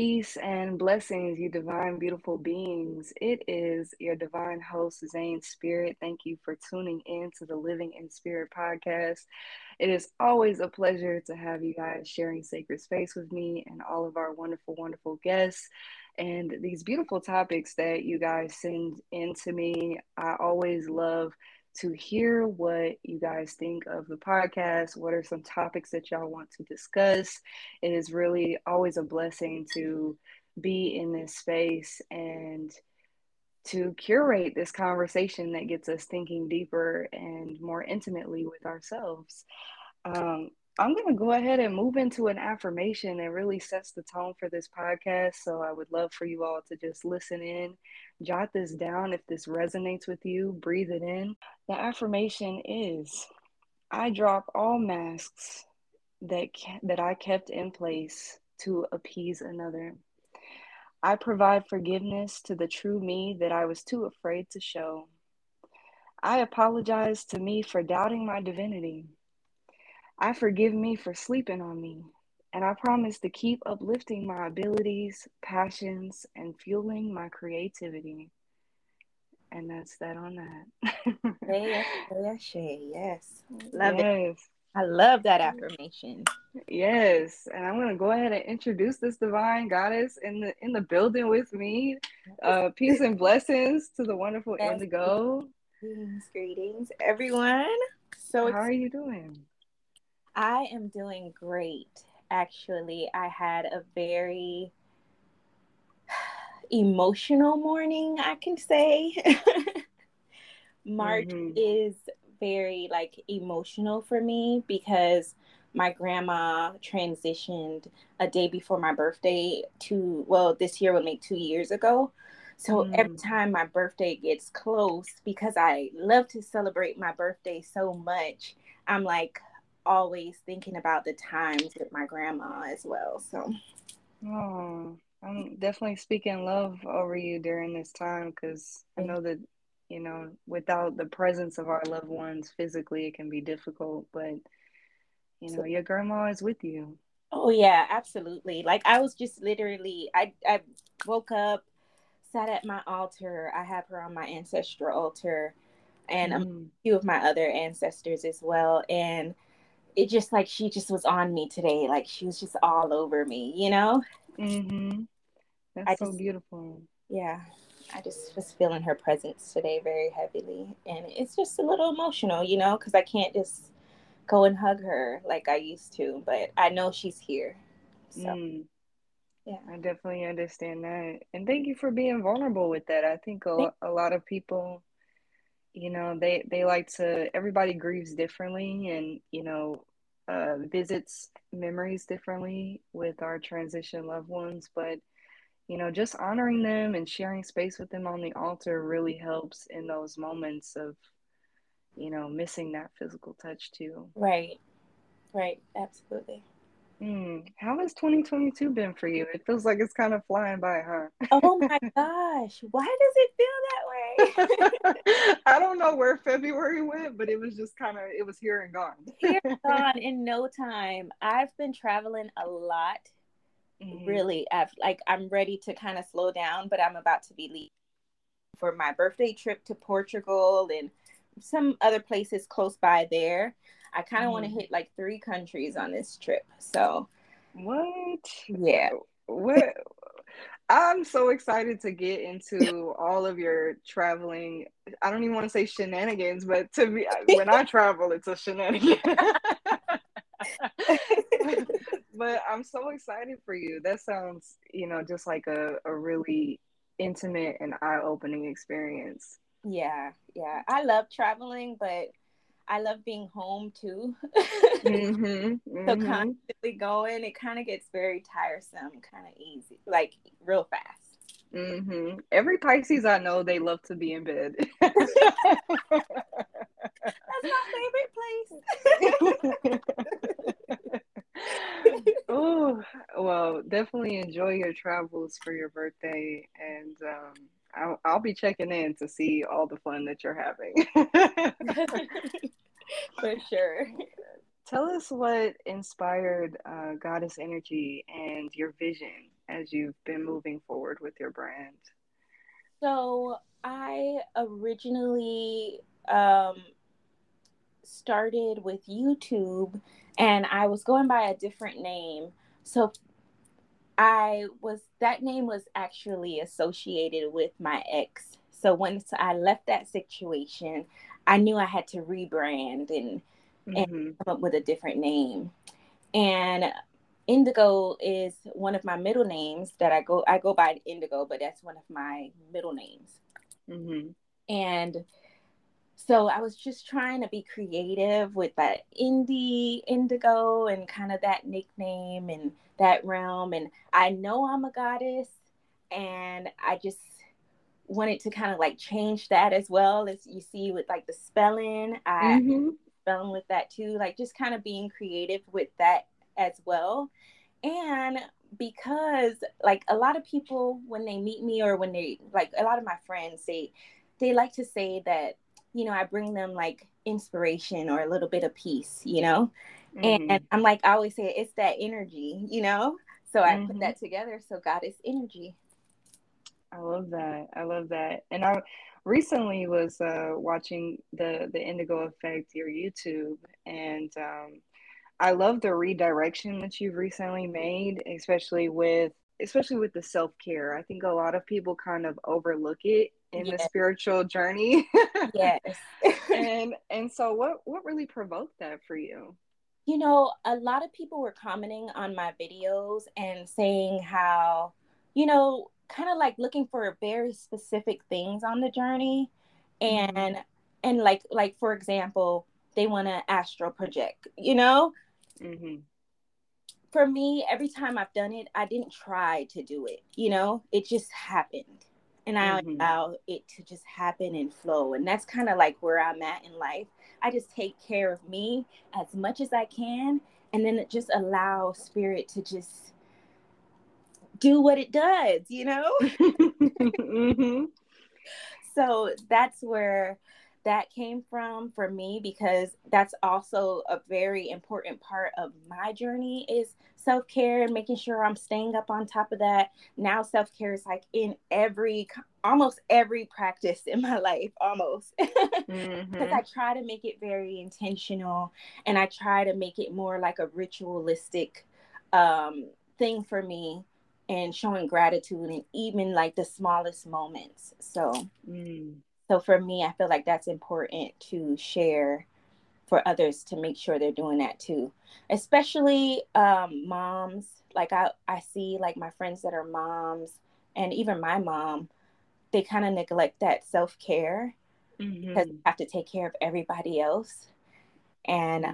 Peace and blessings, you divine, beautiful beings. It is your divine host, Zane Spirit. Thank you for tuning in to the Living in Spirit podcast. It is always a pleasure to have you guys sharing sacred space with me and all of our wonderful, wonderful guests and these beautiful topics that you guys send in to me. I always love to hear what you guys think of the podcast. What are some topics that y'all want to discuss? It is really always a blessing to be in this space and to curate this conversation that gets us thinking deeper and more intimately with ourselves. I'm going to go ahead and move into an affirmation that really sets the tone for this podcast. So I would love for you all to just listen in, jot this down if this resonates with you, breathe it in. The affirmation is, I drop all masks that I kept in place to appease another. I provide forgiveness to the true me that I was too afraid to show. I apologize to me for doubting my divinity. I forgive me for sleeping on me, and I promise to keep uplifting my abilities, passions, and fueling my creativity. And that's that on that. Yes. Love it. I love that affirmation. Yes. And I'm going to go ahead and introduce this divine goddess in the building with me. Peace and blessings to the wonderful Indigo. Greetings, everyone. So how are you doing? I am doing great, actually. I had a very emotional morning, I can say. March is very, emotional for me because my grandma transitioned a day before my birthday this year would make 2 years ago. So every time my birthday gets close, because I love to celebrate my birthday so much, I'm always thinking about the times with my grandma as well. So I'm definitely speaking love over you during this time, because I know that without the presence of our loved ones physically it can be difficult, but your grandma is with you. Oh yeah, absolutely. I was just literally I woke up, sat at my altar. I have her on my ancestral altar and a few of my other ancestors as well, and it just she just was on me today. She was just all over me, That's so beautiful. Yeah. I just was feeling her presence today very heavily. And it's just a little emotional, because I can't just go and hug her like I used to, but I know she's here. So, yeah. I definitely understand that. And thank you for being vulnerable with that. I think a lot of people, they everybody grieves differently and, visits memories differently with our transition loved ones. But, just honoring them and sharing space with them on the altar really helps in those moments of, missing that physical touch too. Right. Absolutely. How has 2022 been for you? It feels like it's kind of flying by, huh? Oh my gosh. Why does it feel that way? I don't know where February went, but it was just it was here and gone. Here and gone in no time. I've been traveling a lot. Really, I'm ready to kind of slow down, but I'm about to be leaving for my birthday trip to Portugal and some other places close by there. I kind of want to hit 3 countries on this trip. So what? Yeah. What? I'm so excited to get into all of your traveling. I don't even want to say shenanigans, but to me, when I travel, it's a shenanigan. But I'm so excited for you. That sounds, just like a really intimate and eye-opening experience. Yeah. I love traveling, but I love being home too. So constantly going, it kind of gets very tiresome, kind of easy, real fast. Every Pisces I know, they love to be in bed. That's my favorite place. Oh, well, definitely enjoy your travels for your birthday, and I'll be checking in to see all the fun that you're having. For sure. Tell us what inspired Goddess Energy and your vision as you've been moving forward with your brand? So I originally started with YouTube, and I was going by a different name. So that name was actually associated with my ex. So once I left that situation, I knew I had to rebrand and come up with a different name. And Indigo is one of my middle names that I go by Indigo, but that's one of my middle names. Mm-hmm. And so I was just trying to be creative with that indie Indigo and kind of that nickname and that realm. And I know I'm a goddess, and I just wanted to kind of like change that as well, as you see with like the spelling. I spelling with that too, like just kind of being creative with that as well. And because like a lot of people when they meet me, or when they like a lot of my friends, they like to say that, you know, I bring them like inspiration or a little bit of peace, you know. And I'm like, I always say it's that energy, you know. So I put that together, so Goddess Energy. I love that. And I recently was watching the Indigo Effect, your YouTube, and I love the redirection that you've recently made, especially with the self-care. I think a lot of people kind of overlook it in the spiritual journey. Yes. And so what really provoked that for you? You know, a lot of people were commenting on my videos and saying how, you know, kind of like looking for very specific things on the journey. And like for example, they want to astral project, you know. For me, every time I've done it, I didn't try to do it, you know, it just happened. And I allow it to just happen and flow. And that's kind of like where I'm at in life. I just take care of me as much as I can, and then it just allow spirit to just do what it does, you know. So that's where that came from for me, because that's also a very important part of my journey is self-care and making sure I'm staying up on top of that. Now self-care is like in almost every practice in my life, almost. Because I try to make it very intentional, and I try to make it more like a ritualistic thing for me, and showing gratitude in even like the smallest moments. So for me, I feel like that's important to share for others, to make sure they're doing that too. Especially moms, like I see like my friends that are moms, and even my mom, they kind of neglect that self-care because you have to take care of everybody else. And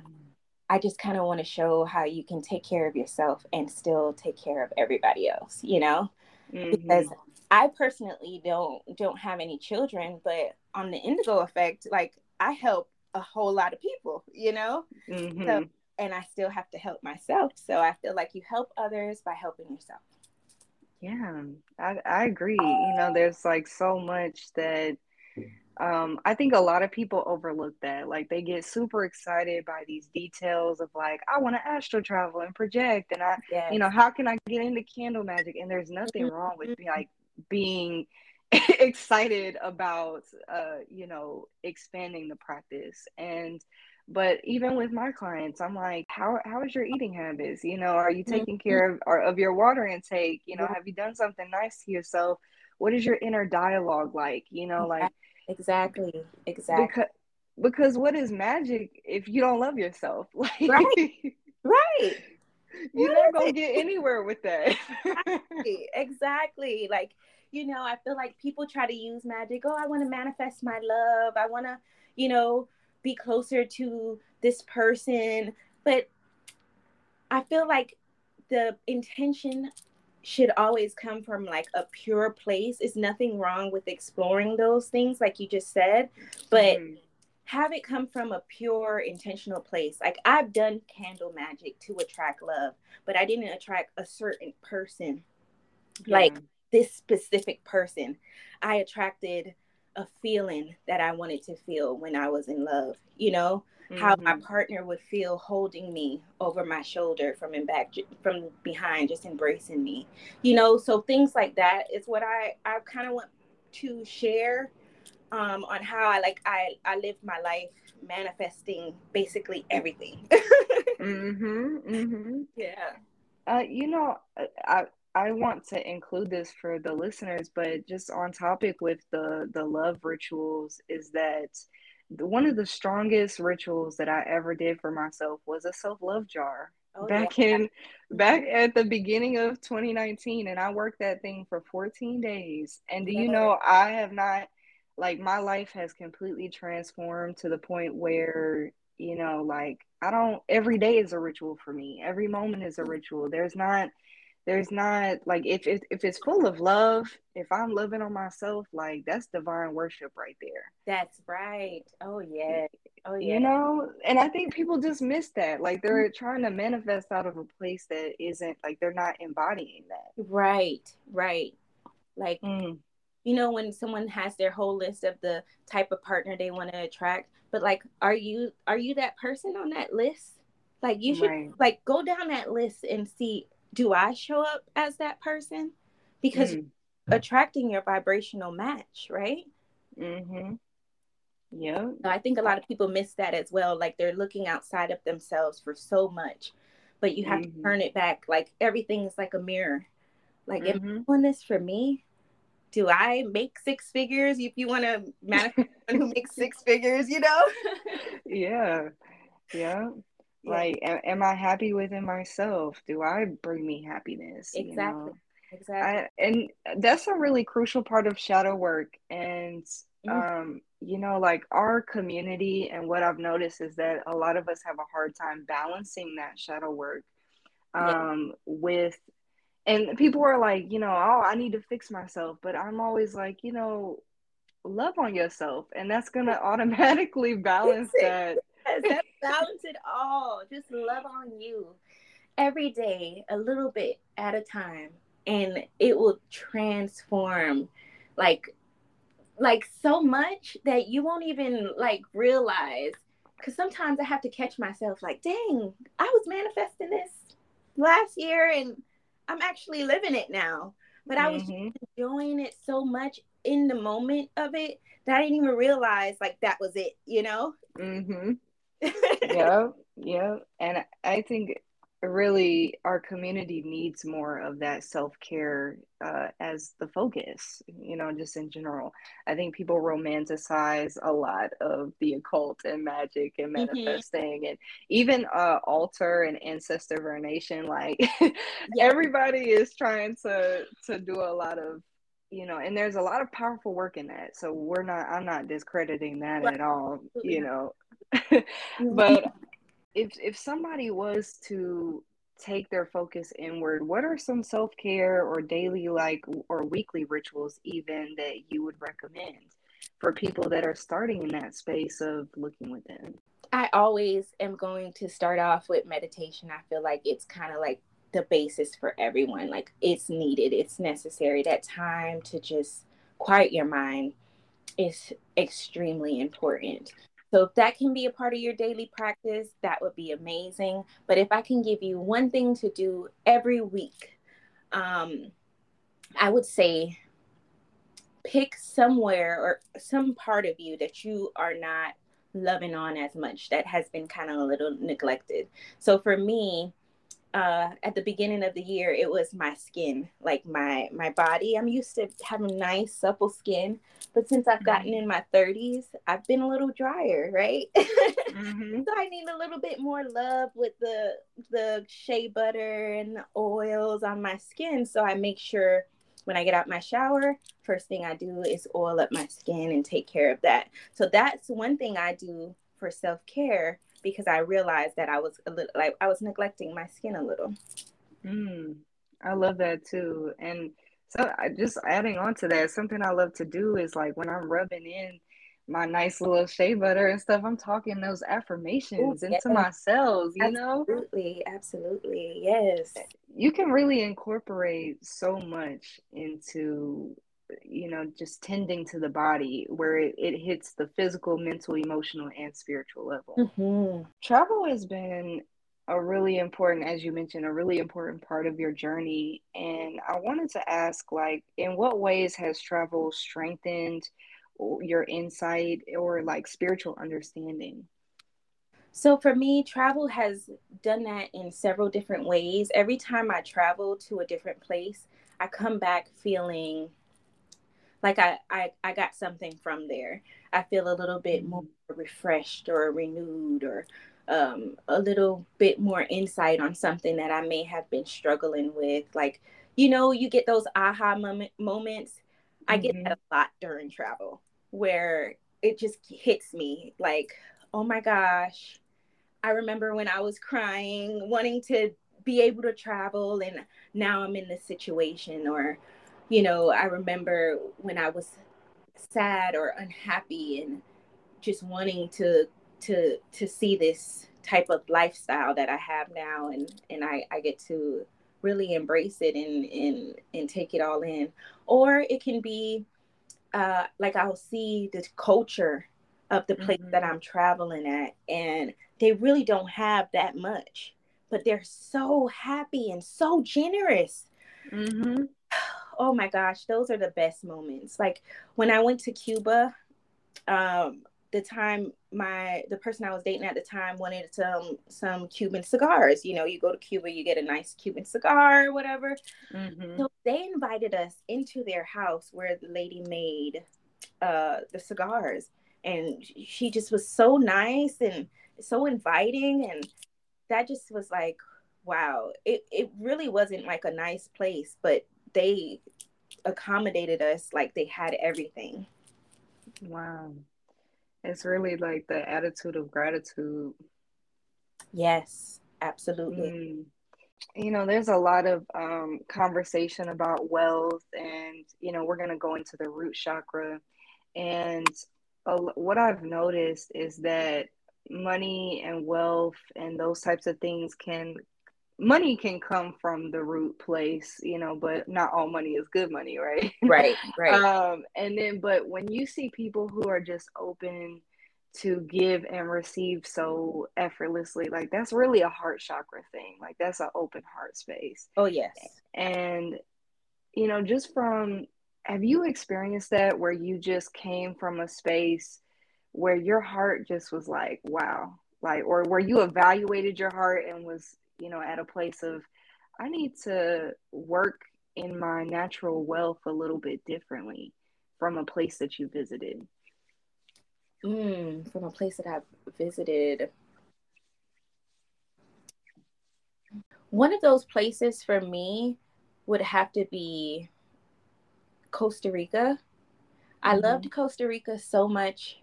I just kind of want to show how you can take care of yourself and still take care of everybody else, you know. Because I personally don't have any children, but on the Indigo Effect, like I help a whole lot of people, you know. So, and I still have to help myself. So I feel like you help others by helping yourself. Yeah, I agree. You know, there's like so much that I think a lot of people overlook that. Like they get super excited by these details of like, I want to astral travel and project, and I, you know, how can I get into candle magic? And there's nothing wrong with like being excited about, you know, expanding the practice. But even with my clients, I'm like, how is your eating habits? You know, are you taking care of your water intake? You know, have you done something nice to yourself? What is your inner dialogue like? You know, like. Exactly. Because what is magic if you don't love yourself? Like, right. You're not going to get anywhere with that. Exactly. Like, you know, I feel like people try to use magic. Oh, I want to manifest my love. I want to, you know, be closer to this person. But I feel like the intention should always come from like a pure place. It's nothing wrong with exploring those things like you just said, but have it come from a pure intentional place. Like I've done candle magic to attract love, but I didn't attract a certain person, like this specific person. I attracted a feeling that I wanted to feel when I was in love, you know? how my partner would feel holding me over my shoulder from in back, from behind, just embracing me, you know. So things like that is what I kind of want to share on how I lived my life manifesting basically everything. Yeah. You know, I want to include this for the listeners, but just on topic with the love rituals is that one of the strongest rituals that I ever did for myself was a self-love jar back at the beginning of 2019. And I worked that thing for 14 days. And do you know, I have not, like, my life has completely transformed to the point where, you know, like, I don't, every day is a ritual for me. Every moment is a ritual. There's not like, if it's full of love, if I'm loving on myself, like, that's divine worship right there. That's right. Oh yeah. Oh yeah. You know, and I think people just miss that. Like, they're trying to manifest out of a place that isn't, like, they're not embodying that. Right. Right. Like, you know, when someone has their whole list of the type of partner they want to attract, but like, are you that person on that list? Like, you should like go down that list and see, do I show up as that person? Because attracting your vibrational match, right? Mm-hmm. Yeah. So I think a lot of people miss that as well. Like, they're looking outside of themselves for so much, but you have to turn it back. Like, everything is like a mirror. Like, am I doing this for me? Do I make six figures? If you want to manifest someone who makes six figures, you know? Yeah. Yeah. Like, am I happy within myself? Do I bring me happiness? Exactly. You know? Exactly. And that's a really crucial part of shadow work. And, you know, like, our community, and what I've noticed is that a lot of us have a hard time balancing that shadow work with, and people are like, you know, oh, I need to fix myself. But I'm always like, you know, love on yourself. And that's going to automatically balance that. That balance it all. Just love on you every day, a little bit at a time, and it will transform like so much that you won't even like realize. Because sometimes I have to catch myself, like, dang, I was manifesting this last year and I'm actually living it now, but I was enjoying it so much in the moment of it that I didn't even realize, like, that was it, you know? Yeah. And I think really our community needs more of that self-care as the focus, you know, just in general. I think people romanticize a lot of the occult and magic and manifesting and even altar and ancestor veneration. Like, everybody is trying to do a lot of, you know, and there's a lot of powerful work in that. So I'm not discrediting that at all, you know. But if somebody was to take their focus inward, what are some self-care or daily, like, or weekly rituals even that you would recommend for people that are starting in that space of looking within? I always am going to start off with meditation. I feel like it's kind of like the basis for everyone. Like, it's needed, it's necessary. That time to just quiet your mind is extremely important. So if that can be a part of your daily practice, that would be amazing. But if I can give you one thing to do every week, I would say pick somewhere or some part of you that you are not loving on as much, that has been kind of a little neglected. So for me, at the beginning of the year, it was my skin, like my body. I'm used to having nice, supple skin, but since I've gotten in my 30s, I've been a little drier, right? So I need a little bit more love with the shea butter and the oils on my skin. So I make sure when I get out my shower, first thing I do is oil up my skin and take care of that. So that's one thing I do for self-care, because I realized that I was a little, like, I was neglecting my skin a little. I love that too. And so I just adding on to that, something I love to do is, like, when I'm rubbing in my nice little shea butter and stuff, I'm talking those affirmations into myself, you know? Absolutely, yes. You can really incorporate so much into you know, just tending to the body, where it hits the physical, mental, emotional, and spiritual level. Mm-hmm. Travel has been a really important, as you mentioned, a really important part of your journey. And I wanted to ask, like, in what ways has travel strengthened your insight or like spiritual understanding? So for me, travel has done that in several different ways. Every time I travel to a different place, I come back feeling like I got something from there. I feel a little bit more refreshed or renewed, or a little bit more insight on something that I may have been struggling with. Like, you know, you get those aha moments. Mm-hmm. I get that a lot during travel, where it just hits me like, oh my gosh, I remember when I was crying, wanting to be able to travel, and now I'm in this situation. Or, you know, I remember when I was sad or unhappy and just wanting to see this type of lifestyle that I have now, and I get to really embrace it and take it all in. Or it can be like, I'll see the culture of the place mm-hmm. that I'm traveling at, and they really don't have that much, but they're so happy and so generous. Mm-hmm. Oh my gosh, those are the best moments. Like when I went to Cuba, the time the person I was dating at the time wanted some Cuban cigars. You know, you go to Cuba, you get a nice Cuban cigar or whatever. Mm-hmm. So they invited us into their house, where the lady made the cigars. And she just was so nice and so inviting. And that just was like, wow, it really wasn't like a nice place, but they accommodated us like they had everything. Wow. It's really like the attitude of gratitude. Yes, absolutely. Mm. You know, there's a lot of conversation about wealth, and, you know, we're going to go into the root chakra. And what I've noticed is that money and wealth and those types of things money can come from the root place, you know, but not all money is good money, right? Right. But when you see people who are just open to give and receive so effortlessly, like that's really a heart chakra thing. Like that's an open heart space. Oh, yes. And, you know, just from, have you experienced that, where you just came from a space where your heart just was like, wow, like, or where you evaluated your heart and was, you know, at a place of, I need to work in my natural wealth a little bit differently from a place that you visited? From a place that I've visited. One of those places for me would have to be Costa Rica. I loved Costa Rica so much,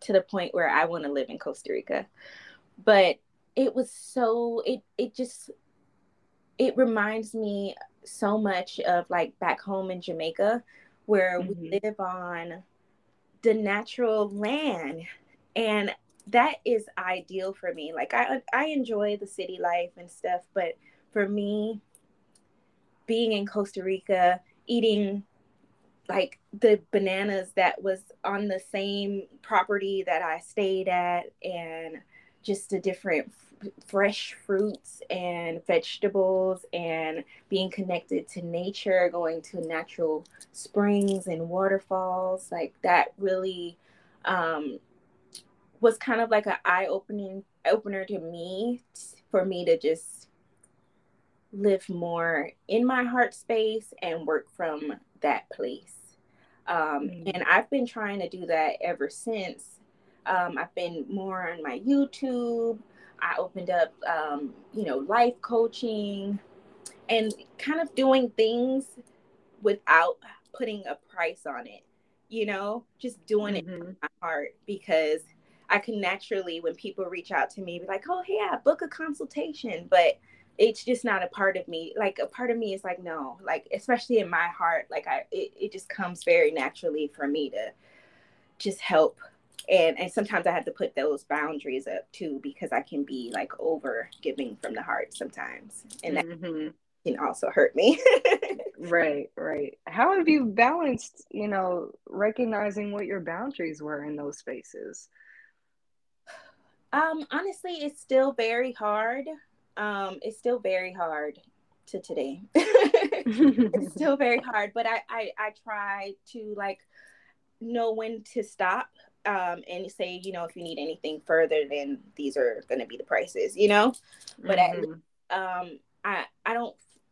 to the point where I want to live in Costa Rica. But it was so, it reminds me so much of like back home in Jamaica, where we live on the natural land. And that is ideal for me. Like I enjoy the city life and stuff, but for me, being in Costa Rica, eating like the bananas that was on the same property that I stayed at, and just the different fresh fruits and vegetables, and being connected to nature, going to natural springs and waterfalls, like that really was kind of like an eye opener to me, for me to just live more in my heart space and work from that place. And I've been trying to do that ever since. I've been more on my YouTube. I opened up, you know, life coaching, and kind of doing things without putting a price on it, you know, just doing it from my heart, because I can naturally, when people reach out to me, be like, oh yeah, book a consultation, but it's just not a part of me. Like a part of me is like, no, like, especially in my heart, like it just comes very naturally for me to just help. And sometimes I have to put those boundaries up too, because I can be like over giving from the heart sometimes. And that can also hurt me. Right. How have you balanced, recognizing what your boundaries were in those spaces? Honestly, it's still very hard. It's still very hard to today. It's still very hard, but I try to know when to stop and say, if you need anything further, then these are going to be the prices, But I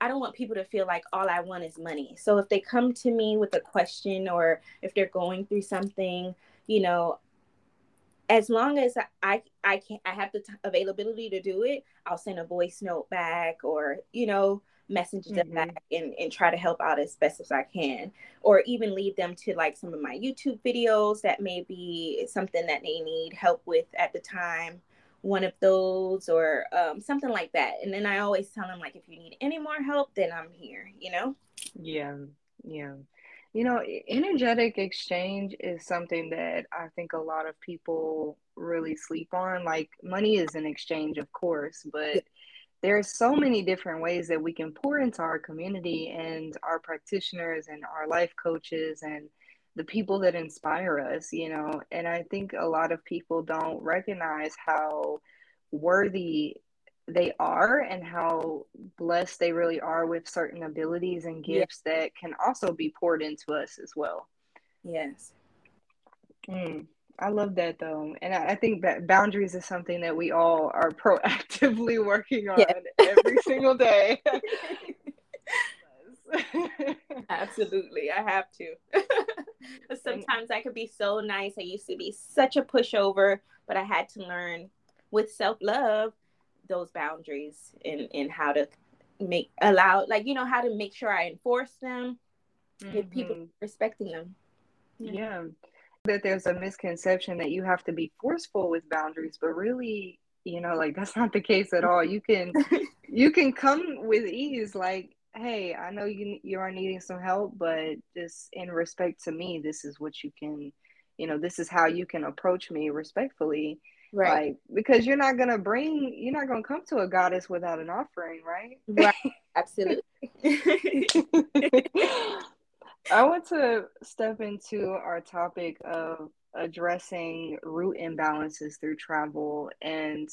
don't want people to feel like all I want is money. So if they come to me with a question or if they're going through something, as long as I have the availability to do it, I'll send a voice note back or, message them back and try to help out as best as I can, or even lead them to some of my YouTube videos that may be something that they need help with at the time, one of those or something like that. And then I always tell them if you need any more help, then I'm here, Yeah. Energetic exchange is something that I think a lot of people really sleep on. Money is an exchange, of course, but there's so many different ways that we can pour into our community and our practitioners and our life coaches and the people that inspire us, and I think a lot of people don't recognize how worthy they are and how blessed they really are with certain abilities and gifts that can also be poured into us as well. Yes. I love that though. And I think that boundaries is something that we all are proactively working on every single day. Absolutely. I have to. Sometimes I could be so nice. I used to be such a pushover, but I had to learn with self-love those boundaries and how to how to make sure I enforce them if people respecting them. Yeah. That there's a misconception that you have to be forceful with boundaries, but really, that's not the case at all. You can come with ease, hey, I know you are needing some help, but just in respect to me, this is what you can, this is how you can approach me respectfully. Right. Because you're not going to come to a goddess without an offering, right? Right. Absolutely. I want to step into our topic of addressing root imbalances through travel. And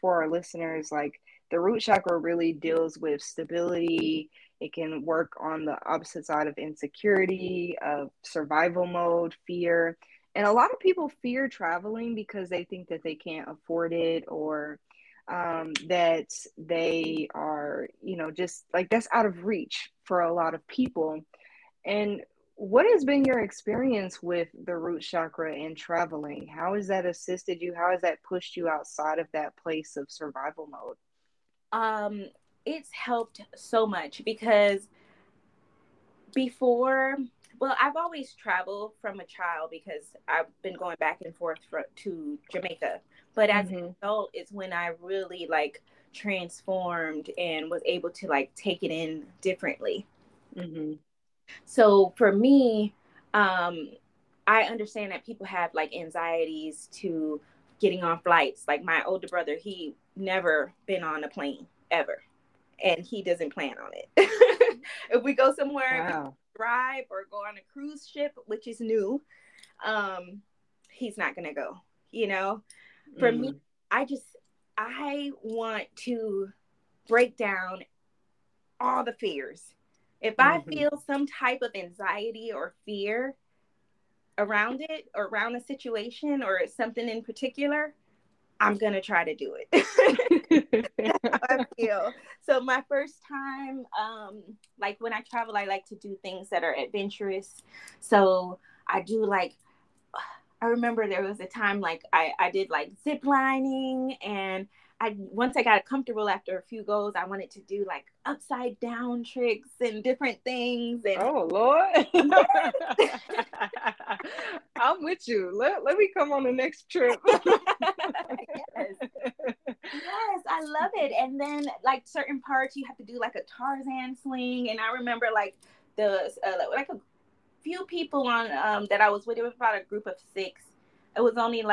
for our listeners, the root chakra really deals with stability. It can work on the opposite side of insecurity, of survival mode, fear. And a lot of people fear traveling because they think that they can't afford it or that they are, just that's out of reach for a lot of people. And what has been your experience with the root chakra and traveling? How has that assisted you? How has that pushed you outside of that place of survival mode? It's helped so much because I've always traveled from a child because I've been going back and forth to Jamaica, but as an adult is when I really transformed and was able to take it in differently. So for me, I understand that people have anxieties to getting on flights. My older brother, he never been on a plane ever, and he doesn't plan on it. If we go somewhere, drive or go on a cruise ship, which is new, he's not gonna go. For me, I want to break down all the fears. If I feel some type of anxiety or fear around it, or around a situation or something in particular, I'm going to try to do it. That's how I feel. So my first time, when I travel, I like to do things that are adventurous. So I do I remember there was a time I did zip lining, and once I got comfortable after a few goes, I wanted to do upside down tricks and different things. And oh Lord. I'm with you. Let me come on the next trip. Yes, I love it. And then certain parts you have to do a Tarzan swing. And I remember a few people on that I was with. It was about a group of 6. It was only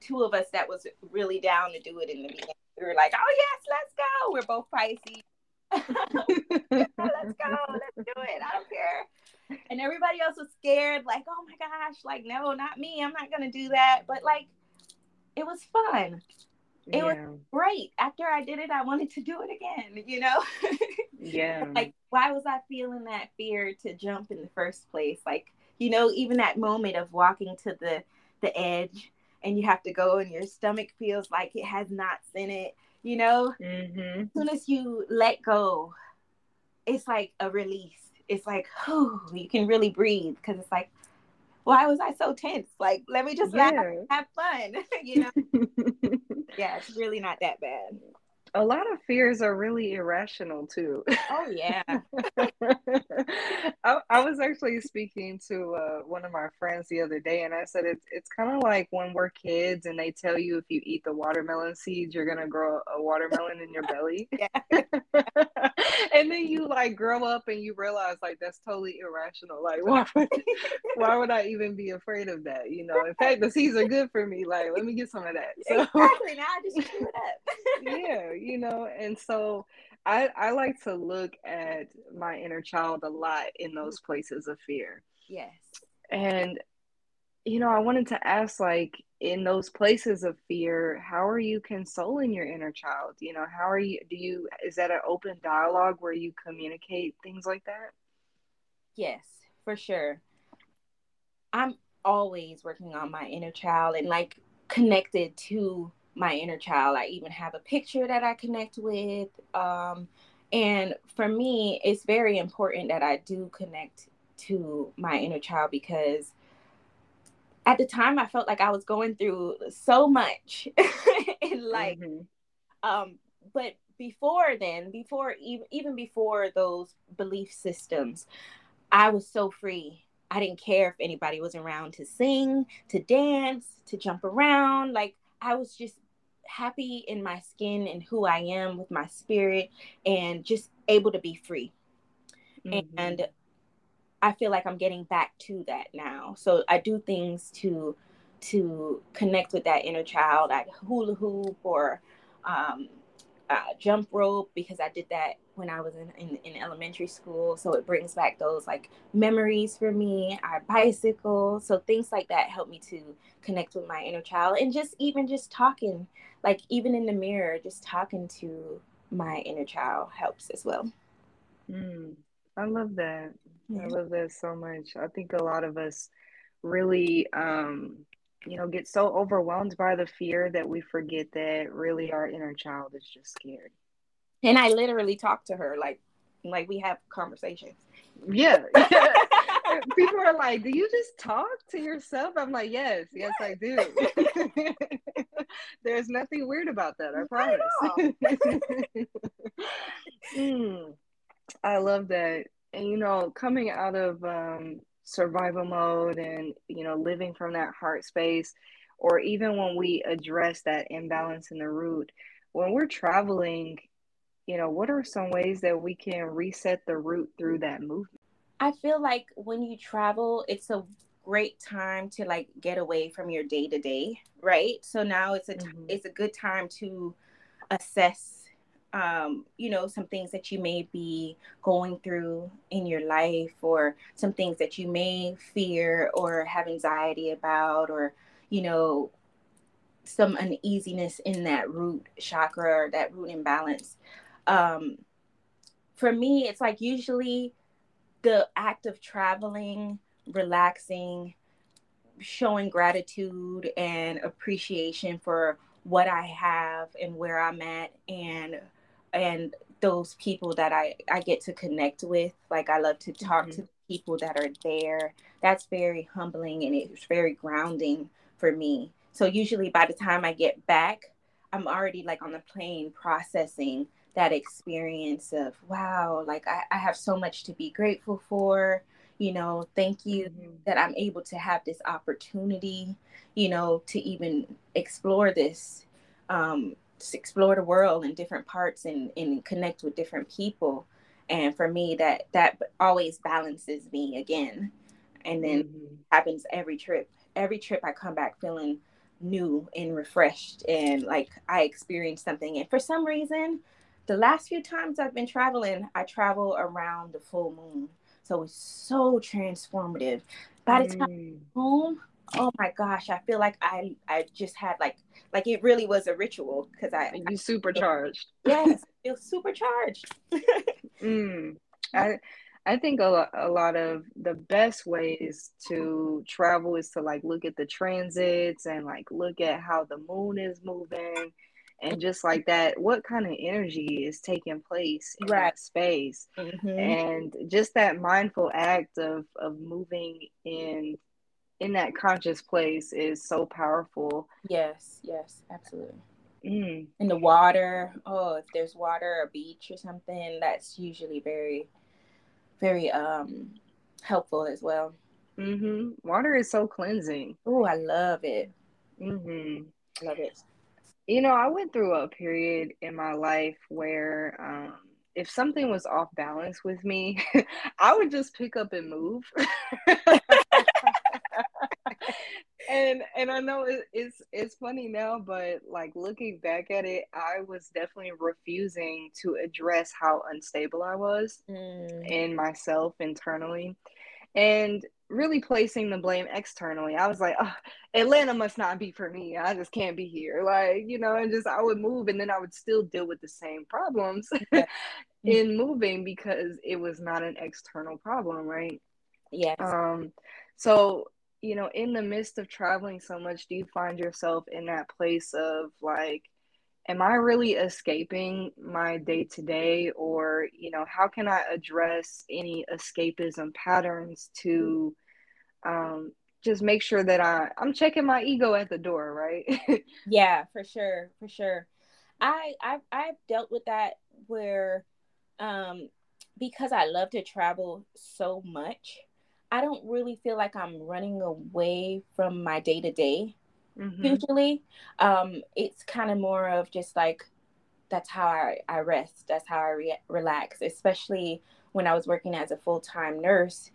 two of us that was really down to do it in the beginning. We were oh yes, let's go. We're both Pisces. Let's go, let's do it, I don't care. And everybody else was scared, like, oh my gosh, like, no, not me, I'm not gonna do that. But like, it was fun. It was great. After I did it, I wanted to do it again, you know? Yeah. Like, why was I feeling that fear to jump in the first place? Like, you know, even that moment of walking to the edge and you have to go and your stomach feels like it has knots in it, you know? Mm-hmm. As soon as you let go, it's like a release. It's like, whew, you can really breathe, because it's like, why was I so tense? Like, let me just laugh, have fun, you know? Yeah, it's really not that bad. A lot of fears are really irrational too. Oh yeah. I was actually speaking to one of my friends the other day, and I said it's kind of like when we're kids and they tell you if you eat the watermelon seeds, you're gonna grow a watermelon in your belly. And then you like grow up and you realize like that's totally irrational. Like why would I even be afraid of that? You know, in fact, the seeds are good for me. Like, let me get some of that. So, exactly. Now I just chew it up. Yeah. You know, and so I like to look at my inner child a lot in those places of fear. Yes. And, you know, I wanted to ask, like, in those places of fear, how are you consoling your inner child? You know, how are you, is that an open dialogue where you communicate things like that? Yes, for sure. I'm always working on my inner child and like connected to my inner child. I even have a picture that I connect with. And for me, it's very important that I do connect to my inner child, because at the time I felt like I was going through so much in life. Mm-hmm. But before then, even before those belief systems, I was so free. I didn't care if anybody was around to sing, to dance, to jump around. Like, I was just happy in my skin and who I am with my spirit, and just able to be free. Mm-hmm. And I feel like I'm getting back to that now. So I do things to connect with that inner child, like hula hoop or jump rope, because I did that when I was in elementary school. So it brings back those like memories for me. I bicycle. So things like that help me to connect with my inner child, and just talking, like even in the mirror, just talking to my inner child helps as well. I love that. Yeah. I love that so much. I think a lot of us really, you know, get so overwhelmed by the fear that we forget that really our inner child is just scared. And I literally talk to her, like we have conversations. Yeah. People are like, do you just talk to yourself? I'm like, yes, I do. There's nothing weird about that, I promise. I love that. And, you know, coming out of survival mode and, you know, living from that heart space, or even when we address that imbalance in the root, when we're traveling, you know, what are some ways that we can reset the root through that movement? I feel like when you travel, it's a great time to like get away from your day to day, right? So now it's a good time to assess, you know, some things that you may be going through in your life, or some things that you may fear or have anxiety about, or, you know, some uneasiness in that root chakra or that root imbalance. For me, it's like usually the act of traveling, relaxing, showing gratitude and appreciation for what I have and where I'm at, and those people that I get to connect with. Like, I love to talk to people that are there. That's very humbling, and it's very grounding for me. So usually by the time I get back, I'm already like on the plane processing that experience of, wow, like I have so much to be grateful for, you know, thank you that I'm able to have this opportunity, you know, to even explore this, explore the world in different parts and connect with different people. And for me, that always balances me again. And then happens every trip. Every trip I come back feeling new and refreshed, and like I experienced something. And for some reason, The last few times I've been traveling, I travel around the full moon. So it's so transformative. By the time I'm home, oh my gosh, I feel like I just had like it really was a ritual because you supercharged. Yes, I feel supercharged. I think a lot of the best ways to travel is to like look at the transits and like look at how the moon is moving and just like that, what kind of energy is taking place in that space. And just that mindful act of moving in that conscious place is so powerful. Yes, yes, absolutely. In the water, if there's water, a beach or something, that's usually very... very helpful as well. Water is so cleansing. Oh, I love it. Love it. You know, I went through a period in my life where if something was off balance with me, I would just pick up and move. And I know it's funny now, but like looking back at it, I was definitely refusing to address how unstable I was in myself internally and really placing the blame externally. I was like, oh, Atlanta must not be for me. I just can't be here. Like, you know, and just I would move and then I would still deal with the same problems in moving because it was not an external problem, right? Yes. So, you know, in the midst of traveling so much, do you find yourself in that place of like, am I really escaping my day to day? Or, you know, how can I address any escapism patterns to just make sure that I'm checking my ego at the door, right? Yeah, for sure. For sure. I've dealt with that where because I love to travel so much, I don't really feel like I'm running away from my day to day. Usually it's kind of more of just like, that's how I rest. That's how I relax, especially when I was working as a full-time nurse.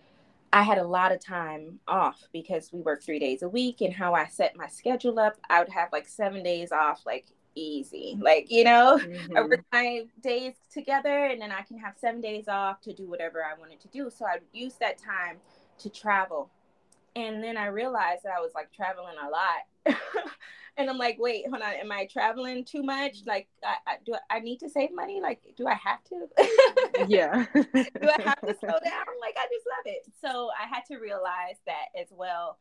I had a lot of time off because we worked 3 days a week, and how I set my schedule up, I would have like 7 days off, like easy, like, you know, I work my days together and then I can have 7 days off to do whatever I wanted to do. So I used that time to travel. And then I realized that I was like traveling a lot. And I'm like, wait, hold on. Am I traveling too much? Like, do I need to save money? Like, do I have to? Yeah. Do I have to slow down? Like, I just love it. So I had to realize that as well,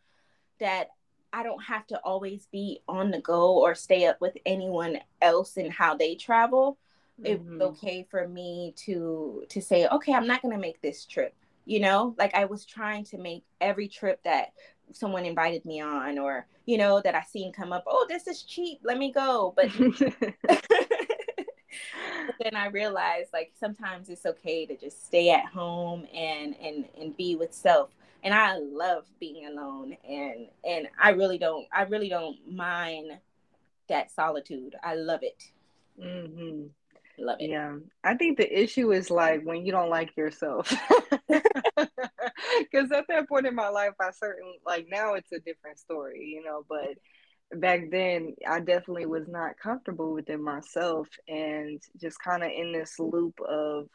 that I don't have to always be on the go or stay up with anyone else and how they travel. It's okay for me to say, okay, I'm not going to make this trip. You know, like I was trying to make every trip that someone invited me on, or, you know, that I seen come up, oh, this is cheap, let me go. But, but then I realized like sometimes it's okay to just stay at home and be with self. And I love being alone, and I really don't mind that solitude. I love it. Love it. Yeah, I think the issue is like when you don't like yourself. Because at that point in my life, I certainly, like now it's a different story, you know. But back then, I definitely was not comfortable within myself, and just kind of in this loop of,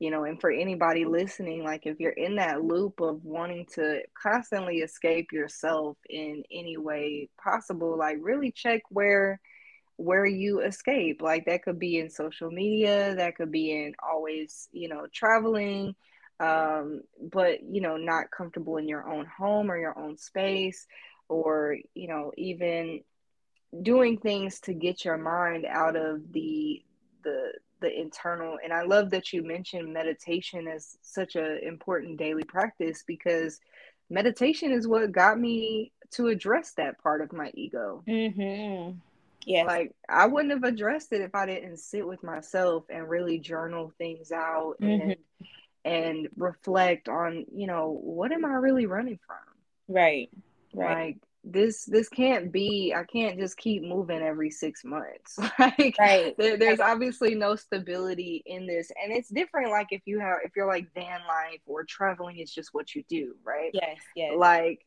you know, and for anybody listening, like if you're in that loop of wanting to constantly escape yourself in any way possible, like really check where you escape. Like that could be in social media, that could be in always, you know, traveling, but, you know, not comfortable in your own home or your own space, or, you know, even doing things to get your mind out of the internal. And I love that you mentioned meditation as such an important daily practice, because meditation is what got me to address that part of my ego. Yeah, like I wouldn't have addressed it if I didn't sit with myself and really journal things out and reflect on, you know, what am I really running from? Right. Like this can't be, I can't just keep moving every 6 months. Like, right. There's obviously no stability in this. And it's different, like, if you're like van life or traveling, it's just what you do, right? Yes, yes. Like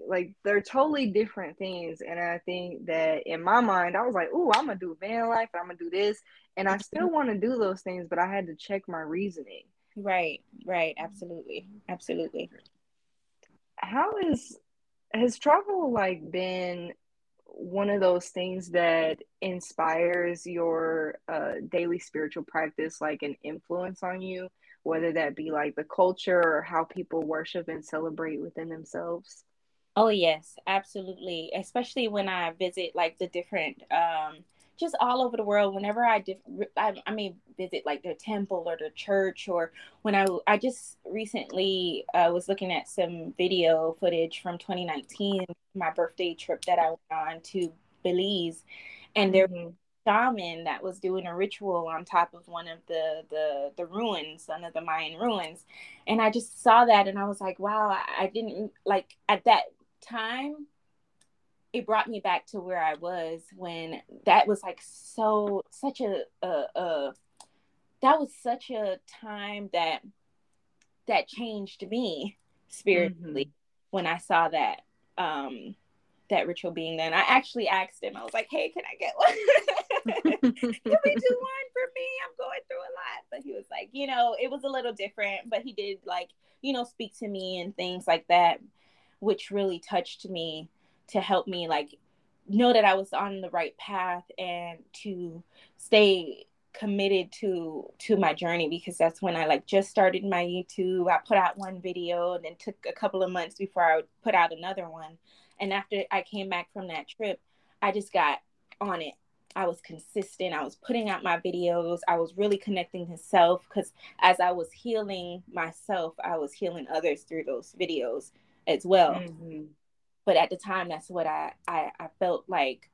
they're totally different things. And I think that in my mind, I was like, ooh, I'm gonna do van life, I'm gonna do this. And I still want to do those things, but I had to check my reasoning. Right. Absolutely. Absolutely. Has travel like been one of those things that inspires your daily spiritual practice, like an influence on you, whether that be like the culture or how people worship and celebrate within themselves? Oh, yes, absolutely. Especially when I visit like the different, just all over the world, whenever I visit like their temple or their church, or when I just recently was looking at some video footage from 2019, my birthday trip that I went on to Belize, and there was a shaman that was doing a ritual on top of one of the ruins, one of the Mayan ruins, and I just saw that and I was like, wow, I didn't, like, at that time, it brought me back to where I was when that was like such a time that changed me spiritually when I saw that that ritual being done. I actually asked him, I was like, hey, can I get one? Can we do one for me? I'm going through a lot. But he was like, you know, it was a little different, but he did, like, you know, speak to me and things like that, which really touched me, to help me like know that I was on the right path and to stay committed to my journey, because that's when I like just started my YouTube. I put out one video and then took a couple of months before I would put out another one. And after I came back from that trip, I just got on it. I was consistent. I was putting out my videos. I was really connecting to self, because as I was healing myself, I was healing others through those videos as well. Mm-hmm. But at the time, that's what I felt like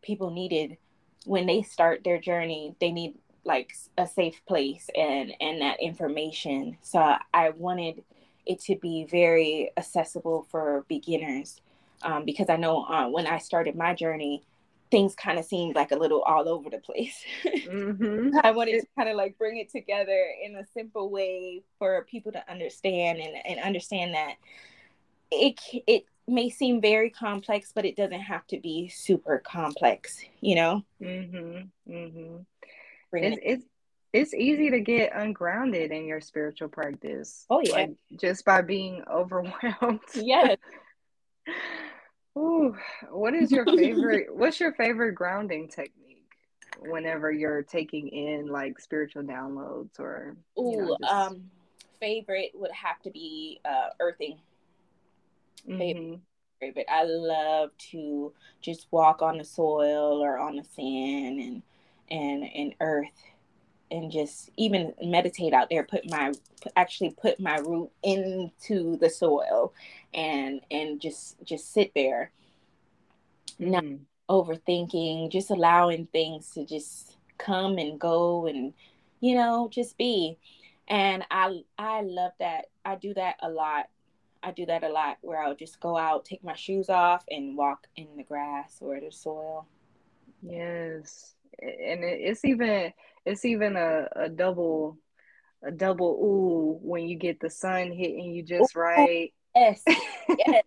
people needed when they start their journey. They need like a safe place and that information. So I wanted it to be very accessible for beginners, because I know when I started my journey, things kind of seemed like a little all over the place. Mm-hmm. I wanted to kind of like bring it together in a simple way for people to understand and understand that it may seem very complex, but it doesn't have to be super complex, you know? Mm-hmm. Mm-hmm. It's easy to get ungrounded in your spiritual practice. Oh, yeah. Like, just by being overwhelmed. Yes. Ooh, what's your favorite grounding technique whenever you're taking in like spiritual downloads or, favorite would have to be earthing. Mm-hmm. But I love to just walk on the soil or on the sand and earth, and just even meditate out there. Put my root into the soil and just sit there, not overthinking, just allowing things to just come and go, and you know, just be. And I love that. I do that a lot where I'll just go out, take my shoes off and walk in the grass or the soil. Yes. And it's even a double ooh when you get the sun hitting you just right. Yes. Yes.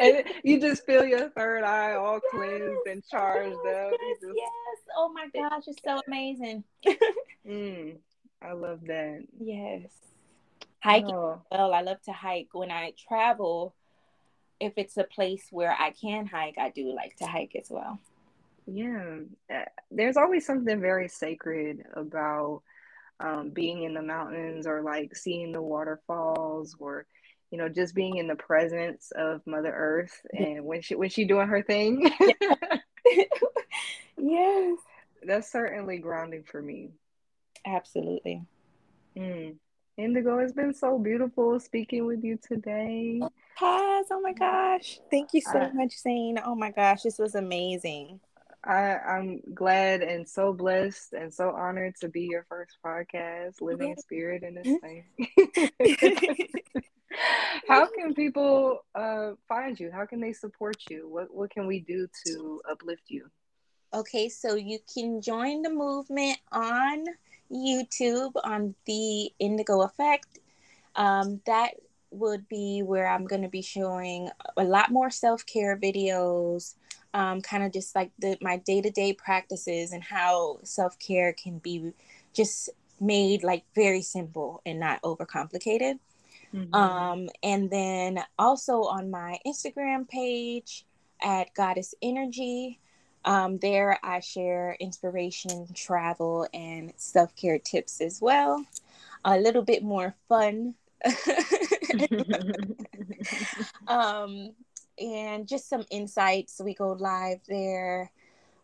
And you just feel your third eye all cleansed and charged up. Yes. Oh my gosh, it's so amazing. I love that. Yes. Hiking. Oh. Well, I love to hike. When I travel, if it's a place where I can hike, I do like to hike as well. Yeah. There's always something very sacred about being in the mountains, or like seeing the waterfalls, or, you know, just being in the presence of Mother Earth, and when she doing her thing. Yes. That's certainly grounding for me. Absolutely. Indigo, it's been so beautiful speaking with you today. Yes, oh my gosh. Thank you so much, Zane. Oh my gosh, this was amazing. I'm glad and so blessed and so honored to be your first podcast, Living Spirit in this thing. How can can people find you? How can they support you? What can we do to uplift you? Okay, so you can join the movement on YouTube on The Indigo Effect. That would be where I'm going to be showing a lot more self-care videos, kind of just like my day-to-day practices and how self-care can be just made like very simple and not overcomplicated. Mm-hmm. And then also on my Instagram page at Goddess Energy. There I share inspiration, travel, and self-care tips as well. A little bit more fun. And just some insights. We go live there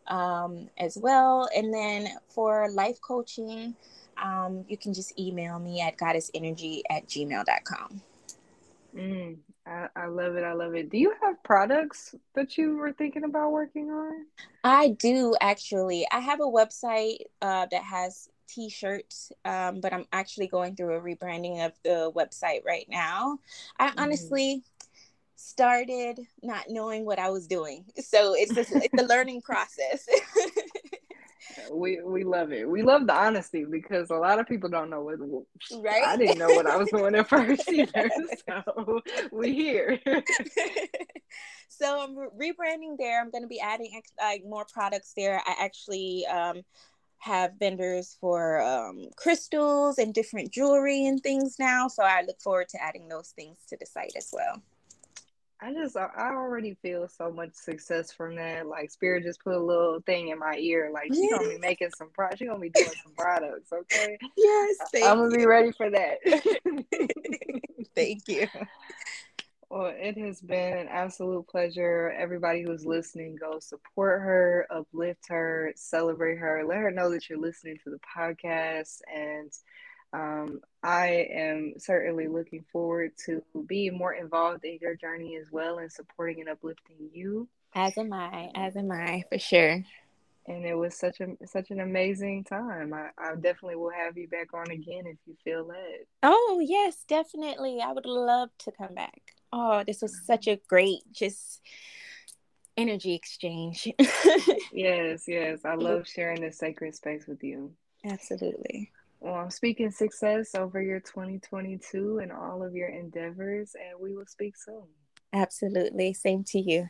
as well. And then for life coaching, you can just email me at goddessenergy@gmail.com. I love it. I love it. Do you have products that you were thinking about working on? I do, actually. I have a website that has t-shirts, but I'm actually going through a rebranding of the website right now. I honestly started not knowing what I was doing. So it's a learning process. We love it. We love the honesty because a lot of people don't know what, right? I didn't know what I was doing at first either. So we're here. So I'm rebranding there. I'm going to be adding like more products there. I actually have vendors for crystals and different jewelry and things now. So I look forward to adding those things to the site as well. I already feel so much success from that. Like Spirit just put a little thing in my ear. Like she's gonna be making some products. She's gonna be doing some products. Okay. Yes. I'm gonna be ready for that. Thank you. Well, it has been an absolute pleasure. Everybody who's listening, go support her, uplift her, celebrate her, let her know that you're listening to the podcast. And I am certainly looking forward to being more involved in your journey as well and supporting and uplifting you. As am I, for sure. And it was such an amazing time. I definitely will have you back on again if you feel led. Oh, yes, definitely. I would love to come back. Oh, this was such a great energy exchange. Yes. I love sharing this sacred space with you. Absolutely. Well, I'm speaking success over your 2022 and all of your endeavors, and we will speak soon. Absolutely. Same to you.